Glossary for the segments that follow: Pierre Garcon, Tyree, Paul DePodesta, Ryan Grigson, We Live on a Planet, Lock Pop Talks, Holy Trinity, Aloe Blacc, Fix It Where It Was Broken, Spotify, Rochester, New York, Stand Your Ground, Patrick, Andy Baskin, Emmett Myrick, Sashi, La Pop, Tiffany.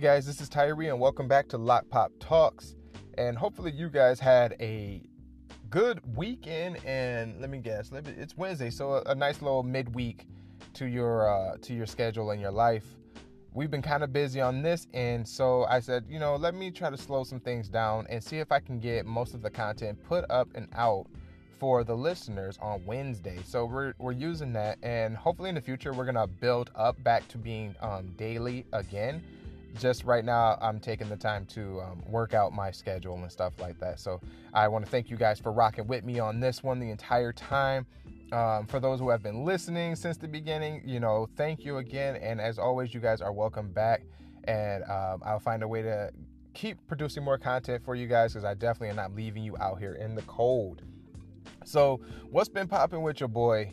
guys, this is Tyree, and welcome back to Lock Pop Talks. And hopefully you guys had a good weekend. And let me guess, it's Wednesday, so a nice little midweek to your schedule and your life. We've been kind of busy on this, and so I said, let me try to slow some things down and see if I can get most of the content put up and out for the listeners on Wednesday. So we're using that, and hopefully in the future we're gonna build up back to being daily again. Just right now I'm taking the time to work out my schedule and stuff like that. So I want to thank you guys for rocking with me on this one the entire time. For those who have been listening since the beginning, thank you again. And as always, you guys are welcome back. And I'll find a way to keep producing more content for you guys, because I definitely am not leaving you out here in the cold. So what's been popping with your boy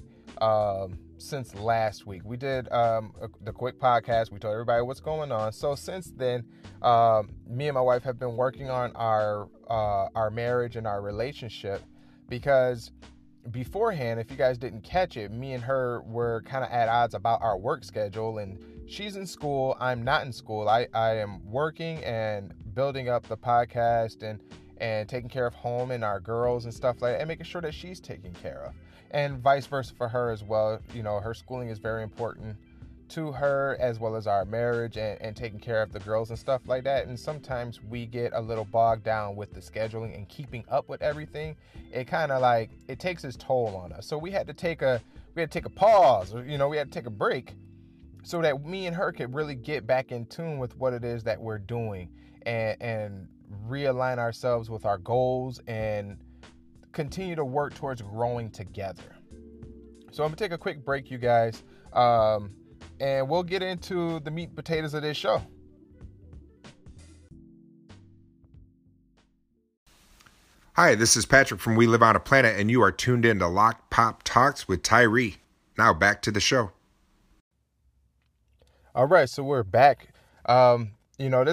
since last week? We did the quick podcast. We told everybody what's going on. So since then, me and my wife have been working on our marriage and our relationship, because beforehand, if you guys didn't catch it, me and her were kind of at odds about our work schedule. And she's in school. I'm not in school. I am working and building up the podcast and taking care of home and our girls and stuff like that, and making sure that she's taken care of, and vice versa for her as well. Her schooling is very important to her, as well as our marriage and taking care of the girls and stuff like that. And sometimes we get a little bogged down with the scheduling and keeping up with everything. It kind of like, it takes its toll on us. So we had to take a pause, we had to take a break, so that me and her could really get back in tune with what it is that we're doing and realign ourselves with our goals and continue to work towards growing together. So I'm gonna take a quick break, you guys, and we'll get into the meat and potatoes of this show. Hi, this is Patrick from We Live on a Planet, and you are tuned in to Lock Pop Talks with Tyree. Now back to the show. All right, so we're back. This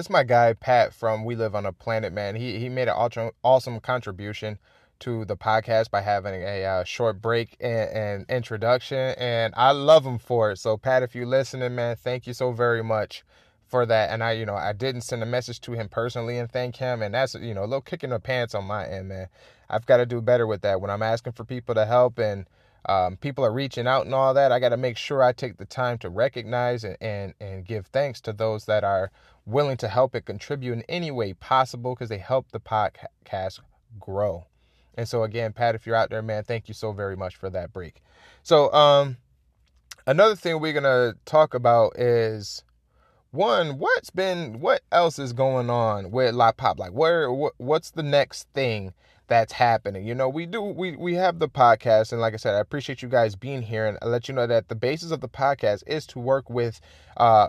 is my guy, Pat, from We Live on a Planet, man. He made an awesome contribution to the podcast by having a short break and introduction, and I love him for it. So, Pat, if you're listening, man, thank you so very much for that. And I didn't send a message to him personally and thank him, and that's, a little kick in the pants on my end, man. I've got to do better with that. When I'm asking for people to help and people are reaching out and all that, I got to make sure I take the time to recognize and give thanks to those that are willing to help and contribute in any way possible, because they help the podcast grow. And so again, Pat, if you're out there, man, thank you so very much for that break. So another thing we're going to talk about is, one, what else is going on with La Pop? Like, what's the next thing that's happening? We have the podcast, and like I said, I appreciate you guys being here, and I'll let you know that the basis of the podcast is to work with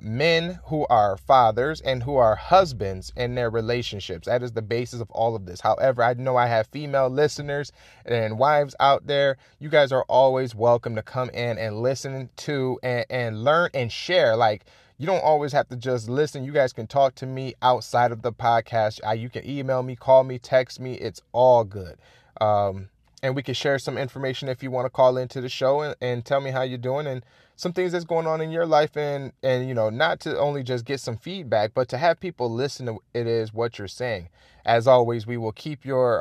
men who are fathers and who are husbands in their relationships. That is the basis of all of this. However, I know I have female listeners and wives out there. You guys are always welcome to come in and listen to and learn and share. Like, you don't always have to just listen. You guys can talk to me outside of the podcast. You can email me, call me, text me. It's all good. And we can share some information if you want to call into the show and tell me how you're doing and some things that's going on in your life. And not to only just get some feedback, but to have people listen to it is what you're saying. As always, we will keep your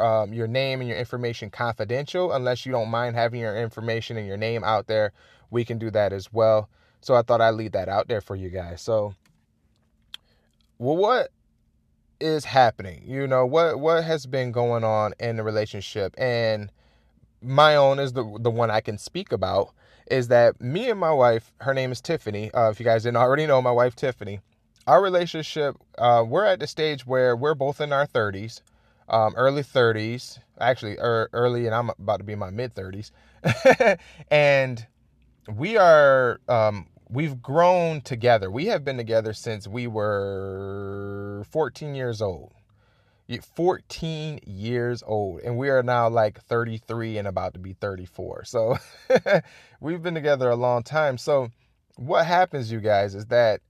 name and your information confidential, unless you don't mind having your information and your name out there. We can do that as well. So I thought I'd leave that out there for you guys. So, what is happening? What has been going on in the relationship? And my own is the one I can speak about, is that me and my wife, her name is Tiffany. If you guys didn't already know, my wife, Tiffany, our relationship, we're at the stage where we're both in our 30s, early 30s, actually early, and I'm about to be in my mid 30s. And we are, we've grown together. We have been together since we were 14 years old. 14 years old. And we are now like 33 and about to be 34. So we've been together a long time. So what happens, you guys, is that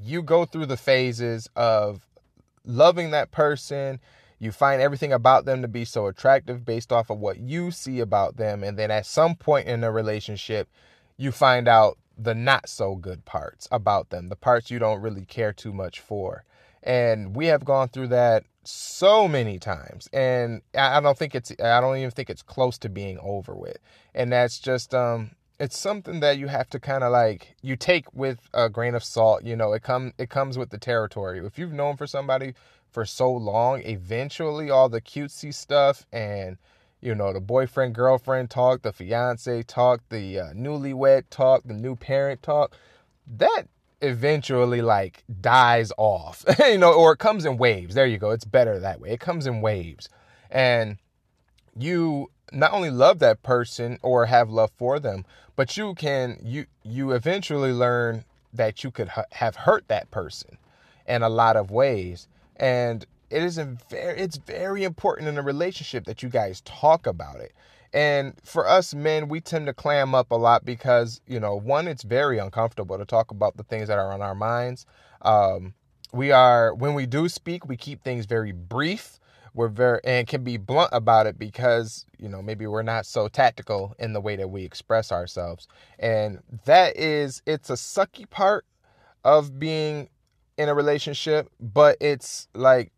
you go through the phases of loving that person. You find everything about them to be so attractive based off of what you see about them. And then at some point in the relationship, you find out the not so good parts about them, the parts you don't really care too much for. And we have gone through that so many times, and I don't even think it's close to being over with. And that's just, it's something that you have to kind of like, you take with a grain of salt, you know, it comes with the territory. If you've known for somebody for so long, eventually all the cutesy stuff and, you know, the boyfriend, girlfriend talk, the fiance talk, the newlywed talk, the new parent talk, that eventually like dies off, you know, or it comes in waves. There you go. It's better that way. It comes in waves. And you not only love that person or have love for them, but you eventually learn that you could have hurt that person in a lot of ways. And it's very important in a relationship that you guys talk about it. And for us men, we tend to clam up a lot because, you know, one, it's very uncomfortable to talk about the things that are on our minds. When we do speak, we keep things very brief. And can be blunt about it because, you know, maybe we're not so tactical in the way that we express ourselves. And it's a sucky part of being in a relationship, but it's like,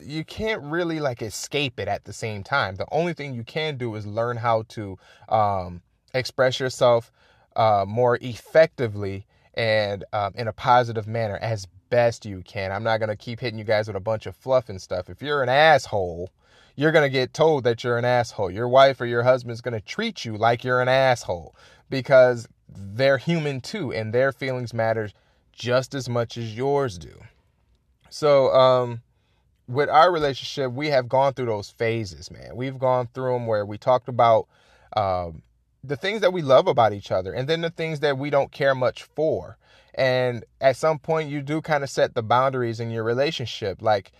you can't really like escape it at the same time. The only thing you can do is learn how to express yourself more effectively and in a positive manner as best you can. I'm not going to keep hitting you guys with a bunch of fluff and stuff. If you're an asshole, you're going to get told that you're an asshole. Your wife or your husband's going to treat you like you're an asshole because they're human too, and their feelings matter just as much as yours do. So, with our relationship, we have gone through those phases, man. We've gone through them where we talked about the things that we love about each other and then the things that we don't care much for. And at some point, you do kind of set the boundaries in your relationship. Like,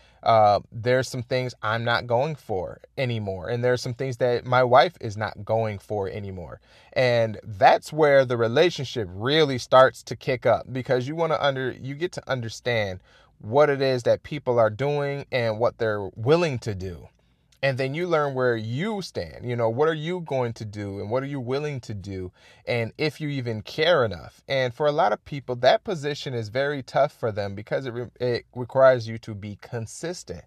there's some things I'm not going for anymore. And there's some things that my wife is not going for anymore. And that's where the relationship really starts to kick up, because you get to understand what it is that people are doing and what they're willing to do. And then you learn where you stand. You know, what are you going to do and what are you willing to do? And if you even care enough. And for a lot of people, that position is very tough for them because it requires you to be consistent.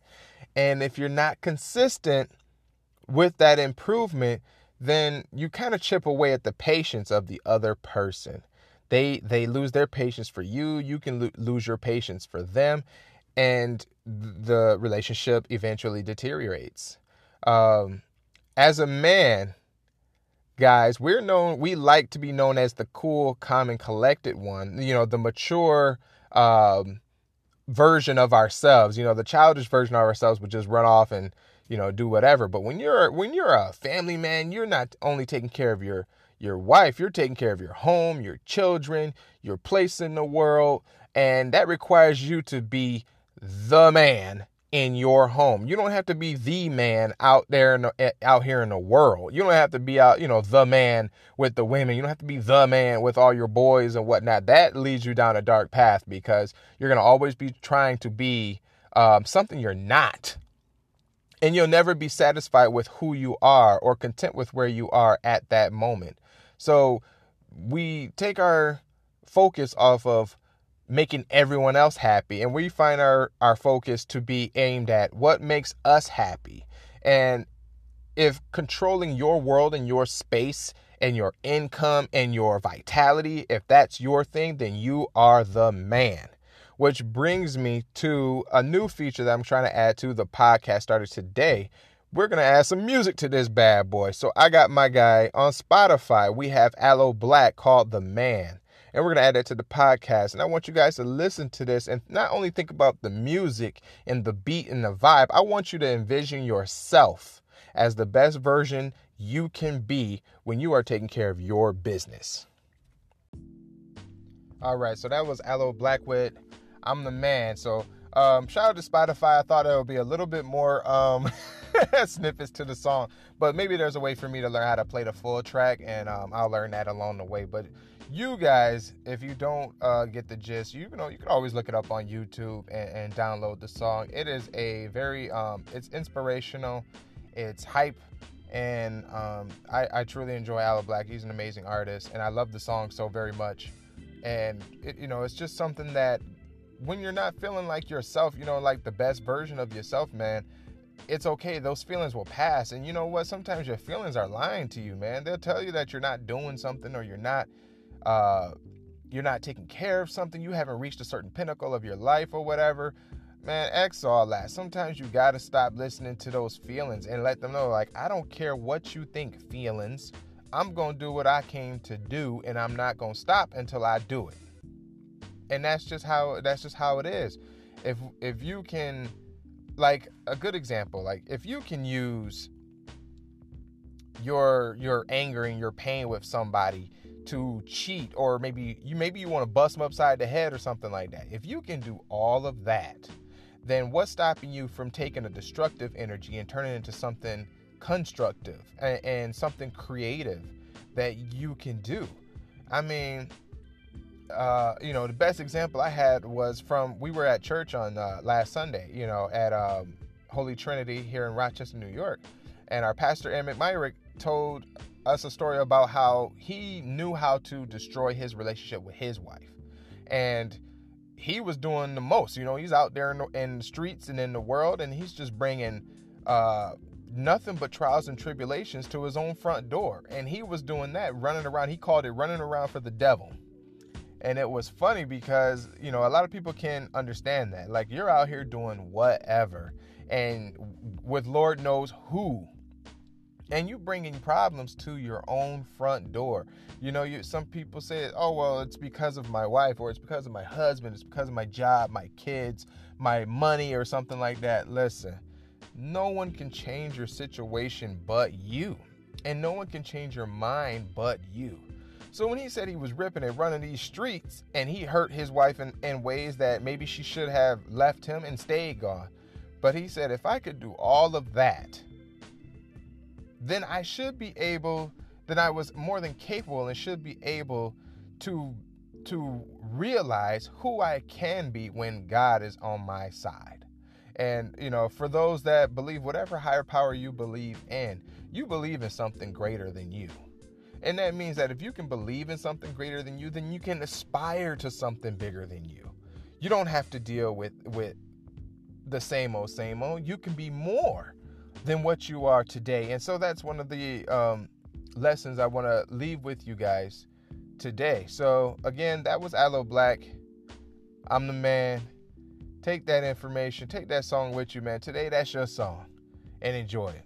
And if you're not consistent with that improvement, then you kind of chip away at the patience of the other person. They lose their patience for you. You can lose your patience for them. And the relationship eventually deteriorates. As a man, guys, we like to be known as the cool, calm, and collected one. You know, the mature version of ourselves. You know, the childish version of ourselves would just run off and, you know, do whatever. But when you're a family man, you're not only taking care of your wife, you're taking care of your home, your children, your place in the world. And that requires you to be the man in your home. You don't have to be the man out here in the world. You don't have to be out, you know, the man with the women. You don't have to be the man with all your boys and whatnot. That leads you down a dark path because you're going to always be trying to be something you're not. And you'll never be satisfied with who you are or content with where you are at that moment. So we take our focus off of making everyone else happy, and we find our focus to be aimed at what makes us happy. And if controlling your world and your space and your income and your vitality, if that's your thing, then you are the man. Which brings me to a new feature that I'm trying to add to the podcast started today. We're going to add some music to this bad boy. So I got my guy on Spotify. We have Aloe Blacc called The Man. And we're going to add that to the podcast. And I want you guys to listen to this and not only think about the music and the beat and the vibe. I want you to envision yourself as the best version you can be when you are taking care of your business. All right. So that was Aloe Blacc with I'm the Man. So shout out to Spotify. I thought it would be a little bit more snippets to the song, but maybe there's a way for me to learn how to play the full track, and I'll learn that along the way. But you guys, if you don't get the gist, you know, you can always look it up on YouTube and download the song. It is a very, it's inspirational, it's hype, and I truly enjoy Aloe Blacc. He's an amazing artist, and I love the song so very much. And, it's just something that when you're not feeling like yourself, you know, like the best version of yourself, man, it's okay. Those feelings will pass. And you know what? Sometimes your feelings are lying to you, man. They'll tell you that you're not doing something, or you're not taking care of something. You haven't reached a certain pinnacle of your life or whatever. Man, X all that. Sometimes you got to stop listening to those feelings and let them know, like, I don't care what you think, feelings. I'm going to do what I came to do, and I'm not going to stop until I do it. And that's just how it is. If you can, like, a good example, like, if you can use your anger and your pain with somebody to cheat, or maybe you want to bust them upside the head or something like that. If you can do all of that, then what's stopping you from taking a destructive energy and turning it into something constructive and something creative that you can do? I mean, you know, the best example I had was we were at church on last Sunday, you know, at Holy Trinity here in Rochester, New York. And our pastor, Emmett Myrick, told us a story about how he knew how to destroy his relationship with his wife. And he was doing the most, you know, he's out there in the streets and in the world, and he's just bringing nothing but trials and tribulations to his own front door. And he was doing that, running around. He called it running around for the devil. And it was funny because, you know, a lot of people can understand that. Like, you're out here doing whatever, and with Lord knows who, and you bringing problems to your own front door. You know, some people say, oh, well, it's because of my wife, or it's because of my husband, it's because of my job, my kids, my money, or something like that. Listen, no one can change your situation but you, and no one can change your mind but you. So when he said he was ripping and running these streets, and he hurt his wife in ways that maybe she should have left him and stayed gone. But he said, if I could do all of that, then I should be able, then I was more than capable and should be able to realize who I can be when God is on my side. And, you know, for those that believe whatever higher power you believe in something greater than you. And that means that if you can believe in something greater than you, then you can aspire to something bigger than you. You don't have to deal with the same old, you can be more than what you are today. And so that's one of the lessons I want to leave with you guys today. So again, that was Aloe Blacc. I'm the man. Take that information, take that song with you, man. Today, that's your song, and enjoy it.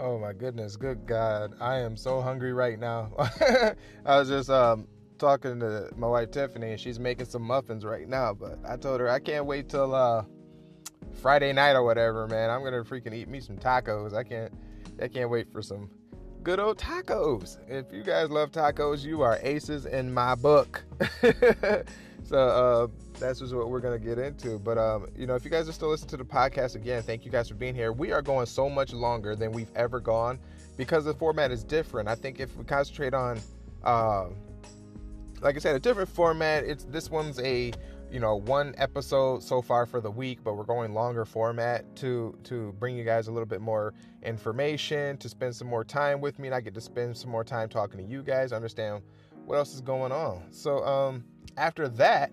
Oh my goodness, good God. I am so hungry right now. I was just talking to my wife Tiffany, and she's making some muffins right now, but I told her I can't wait till Friday night or whatever, man. I'm gonna freaking eat me some tacos. I can't wait for some good old tacos. If you guys love tacos, you are aces in my book. So that's just what we're going to get into. But, you know, if you guys are still listening to the podcast, again, thank you guys for being here. We are going so much longer than we've ever gone because the format is different. I think if we concentrate on, like I said, a different format, this one's a, you know, one episode so far for the week, but we're going longer format to bring you guys a little bit more information, to spend some more time with me, and I get to spend some more time talking to you guys, understand what else is going on. So, after that,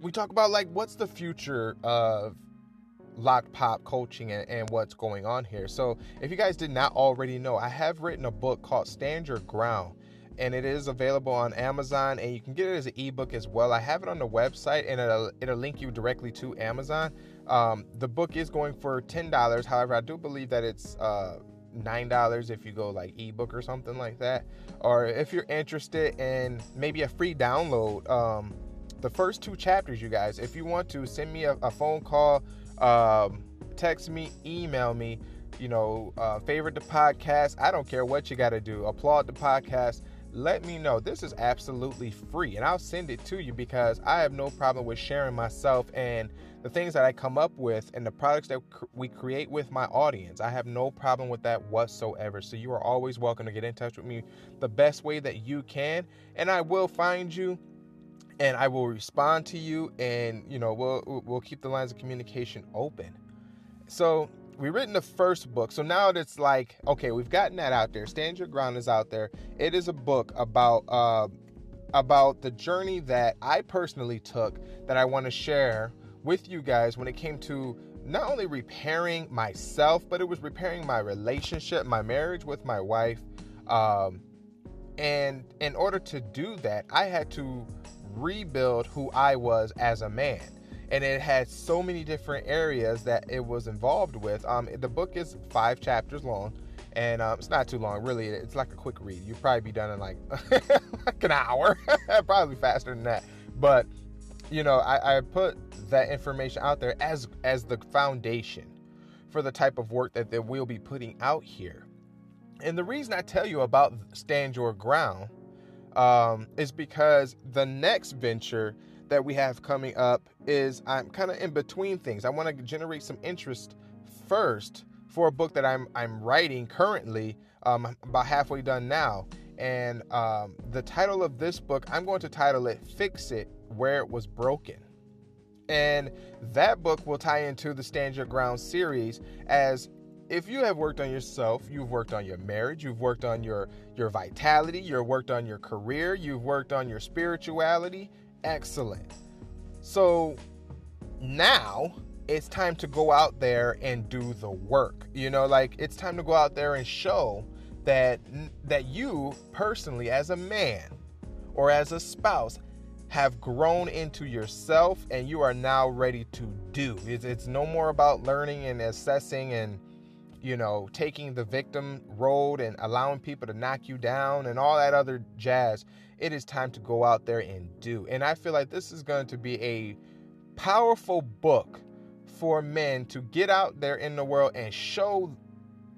we talk about, like, what's the future of Lock Pop coaching and what's going on here. So if you guys did not already know, I have written a book called Stand Your Ground, and it is available on Amazon, and you can get it as an ebook as well. I have it on the website, and it'll link you directly to Amazon. The book is going for $10. However, I do believe that it's $9 if you go like ebook or something like that, or if you're interested in maybe a free download. The first 2 chapters, you guys, if you want to send me a phone call, text me, email me, you know, favorite the podcast, I don't care what you got to do, applaud the podcast, let me know. This is absolutely free, and I'll send it to you because I have no problem with sharing myself and the things that I come up with and the products that we create with my audience. I have no problem with that whatsoever. So you are always welcome to get in touch with me the best way that you can, and I will find you, and I will respond to you, and, you know, we'll keep the lines of communication open. So we've written the first book. So now it's like, okay, we've gotten that out there. Stand Your Ground is out there. It is a book about the journey that I personally took that I want to share with you guys when it came to not only repairing myself, but it was repairing my relationship, my marriage with my wife. And in order to do that, I had to rebuild who I was as a man. And it had so many different areas that it was involved with. The book is 5 chapters long, and it's not too long, really. It's like a quick read. You'll probably be done in like an hour, probably faster than that. But, you know, I put that information out there as the foundation for the type of work that we'll be putting out here. And the reason I tell you about Stand Your Ground is because the next venture that we have coming up is I'm kind of in between things. I want to generate some interest first for a book that I'm writing currently. I'm about halfway done now. And the title of this book, I'm going to title it Fix It Where It Was Broken. And that book will tie into the Stand Your Ground series, as if you have worked on yourself, you've worked on your marriage, you've worked on your vitality, you've worked on your career, you've worked on your spirituality. Excellent. So now it's time to go out there and do the work. You know, like, it's time to go out there and show that you personally, as a man or as a spouse, have grown into yourself, and you are now ready to do. It's no more about learning and assessing and, you know, taking the victim road and allowing people to knock you down and all that other jazz. It is time to go out there and do. And I feel like this is going to be a powerful book for men to get out there in the world and show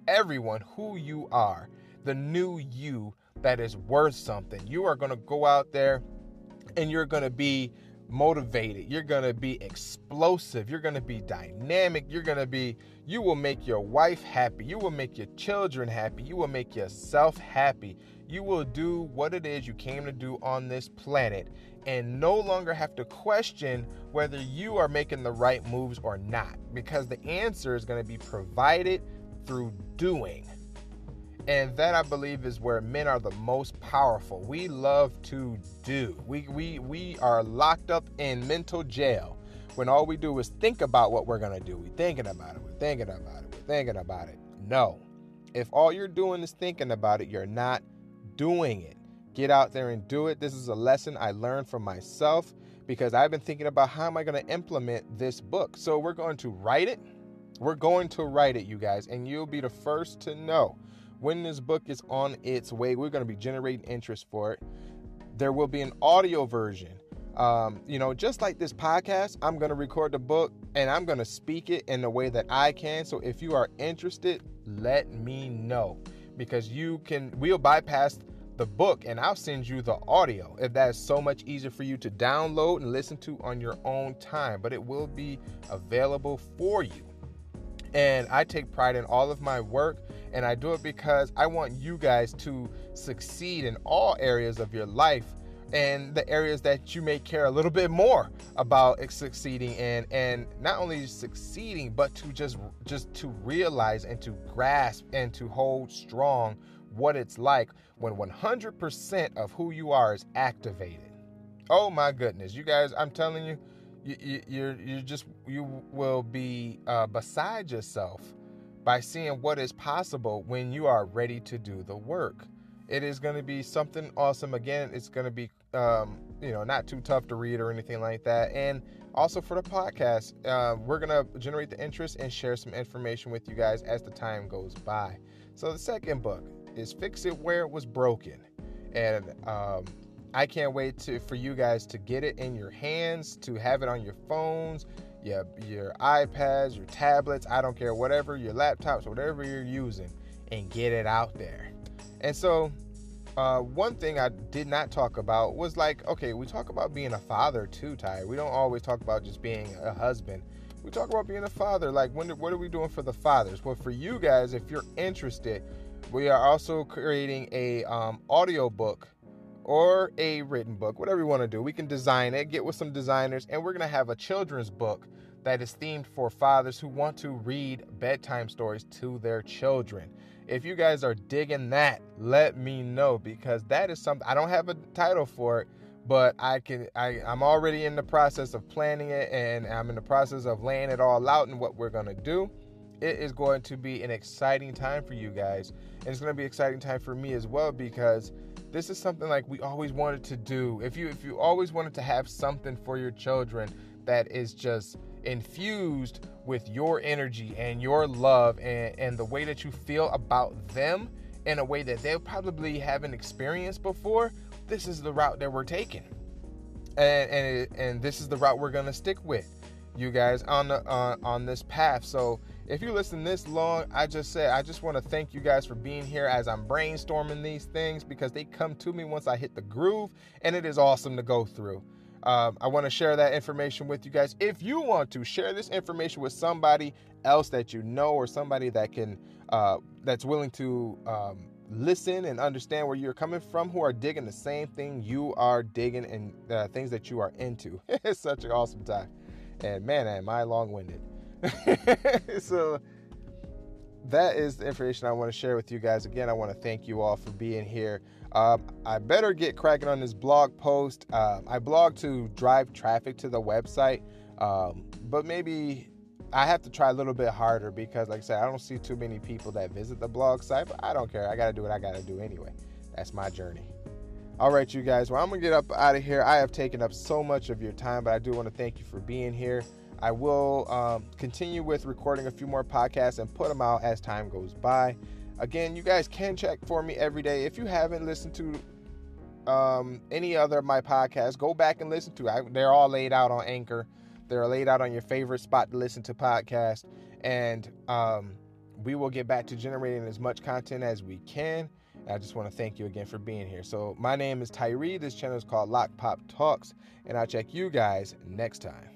everyone who you are, the new you that is worth something. You are going to go out there and you're going to be motivated. You're going to be explosive. You're going to be dynamic. You will make your wife happy. You will make your children happy. You will make yourself happy. You will do what it is you came to do on this planet and no longer have to question whether you are making the right moves or not, because the answer is going to be provided through doing. And that, I believe, is where men are the most powerful. We love to do. We are locked up in mental jail when all we do is think about what we're going to do. We're thinking about it. No. If all you're doing is thinking about it, you're not doing it. Get out there and do it. This is a lesson I learned from myself, because I've been thinking about how am I going to implement this book. So we're going to write it. We're going to write it, you guys, and you'll be the first to know. When this book is on its way, we're going to be generating interest for it. There will be an audio version. You know, just like this podcast, I'm going to record the book and I'm going to speak it in the way that I can. So if you are interested, let me know, because we'll bypass the book and I'll send you the audio, if that is so much easier for you to download and listen to on your own time. But it will be available for you. And I take pride in all of my work. And I do it because I want you guys to succeed in all areas of your life, and the areas that you may care a little bit more about succeeding in. And not only succeeding, but to just to realize and to grasp and to hold strong what it's like when 100% of who you are is activated. Oh my goodness, you guys, I'm telling you, you will be beside yourself by seeing what is possible when you are ready to do the work. It is going to be something awesome. Again, it's going to be, not too tough to read or anything like that. And also for the podcast, we're going to generate the interest and share some information with you guys as the time goes by. So the second book is Fix It Where It Was Broken. And I can't wait for you guys to get it in your hands, to have it on your phones, your iPads, your tablets, I don't care, whatever, your laptops, whatever you're using, and get it out there. And so one thing I did not talk about was, like, okay, we talk about being a father too, Ty. We don't always talk about just being a husband. We talk about being a father. Like, what are we doing for the fathers? Well, for you guys, if you're interested, we are also creating a audio book or a written book, whatever you want to do. We can design it, get with some designers, and we're going to have a children's book that is themed for fathers who want to read bedtime stories to their children. If you guys are digging that, let me know, because that is something I don't have a title for it, but I'm already in the process of planning it, and I'm in the process of laying it all out and what we're going to do. It is going to be an exciting time for you guys. And it's going to be an exciting time for me as well, because this is something like we always wanted to do. If you always wanted to have something for your children that is just infused with your energy and your love and the way that you feel about them in a way that they probably haven't experienced before, this is the route that we're taking. And this is the route we're going to stick with, you guys, on this path. So if you listen this long, I just want to thank you guys for being here as I'm brainstorming these things, because they come to me once I hit the groove, and it is awesome to go through. I want to share that information with you guys. If you want to share this information with somebody else that you know, or somebody that that's willing to listen and understand where you're coming from, who are digging the same thing you are digging and things that you are into. It's such an awesome time. And man, am I long-winded. So that is the information I want to share with you guys. Again, I want to thank you all for being here. I better get cracking on this blog post. I blog to drive traffic to the website, but maybe I have to try a little bit harder, because like I said, I don't see too many people that visit the blog site, but I don't care. I got to do what I got to do anyway. That's my journey. All right, you guys, well, I'm going to get up out of here. I have taken up so much of your time, but I do want to thank you for being here. I will continue with recording a few more podcasts and put them out as time goes by. Again, you guys can check for me every day. If you haven't listened to any other of my podcasts, go back and listen to it. They're all laid out on Anchor. They're laid out on your favorite spot to listen to podcasts. And we will get back to generating as much content as we can. I just want to thank you again for being here. So my name is Tyree. This channel is called Lock Pop Talks. And I'll check you guys next time.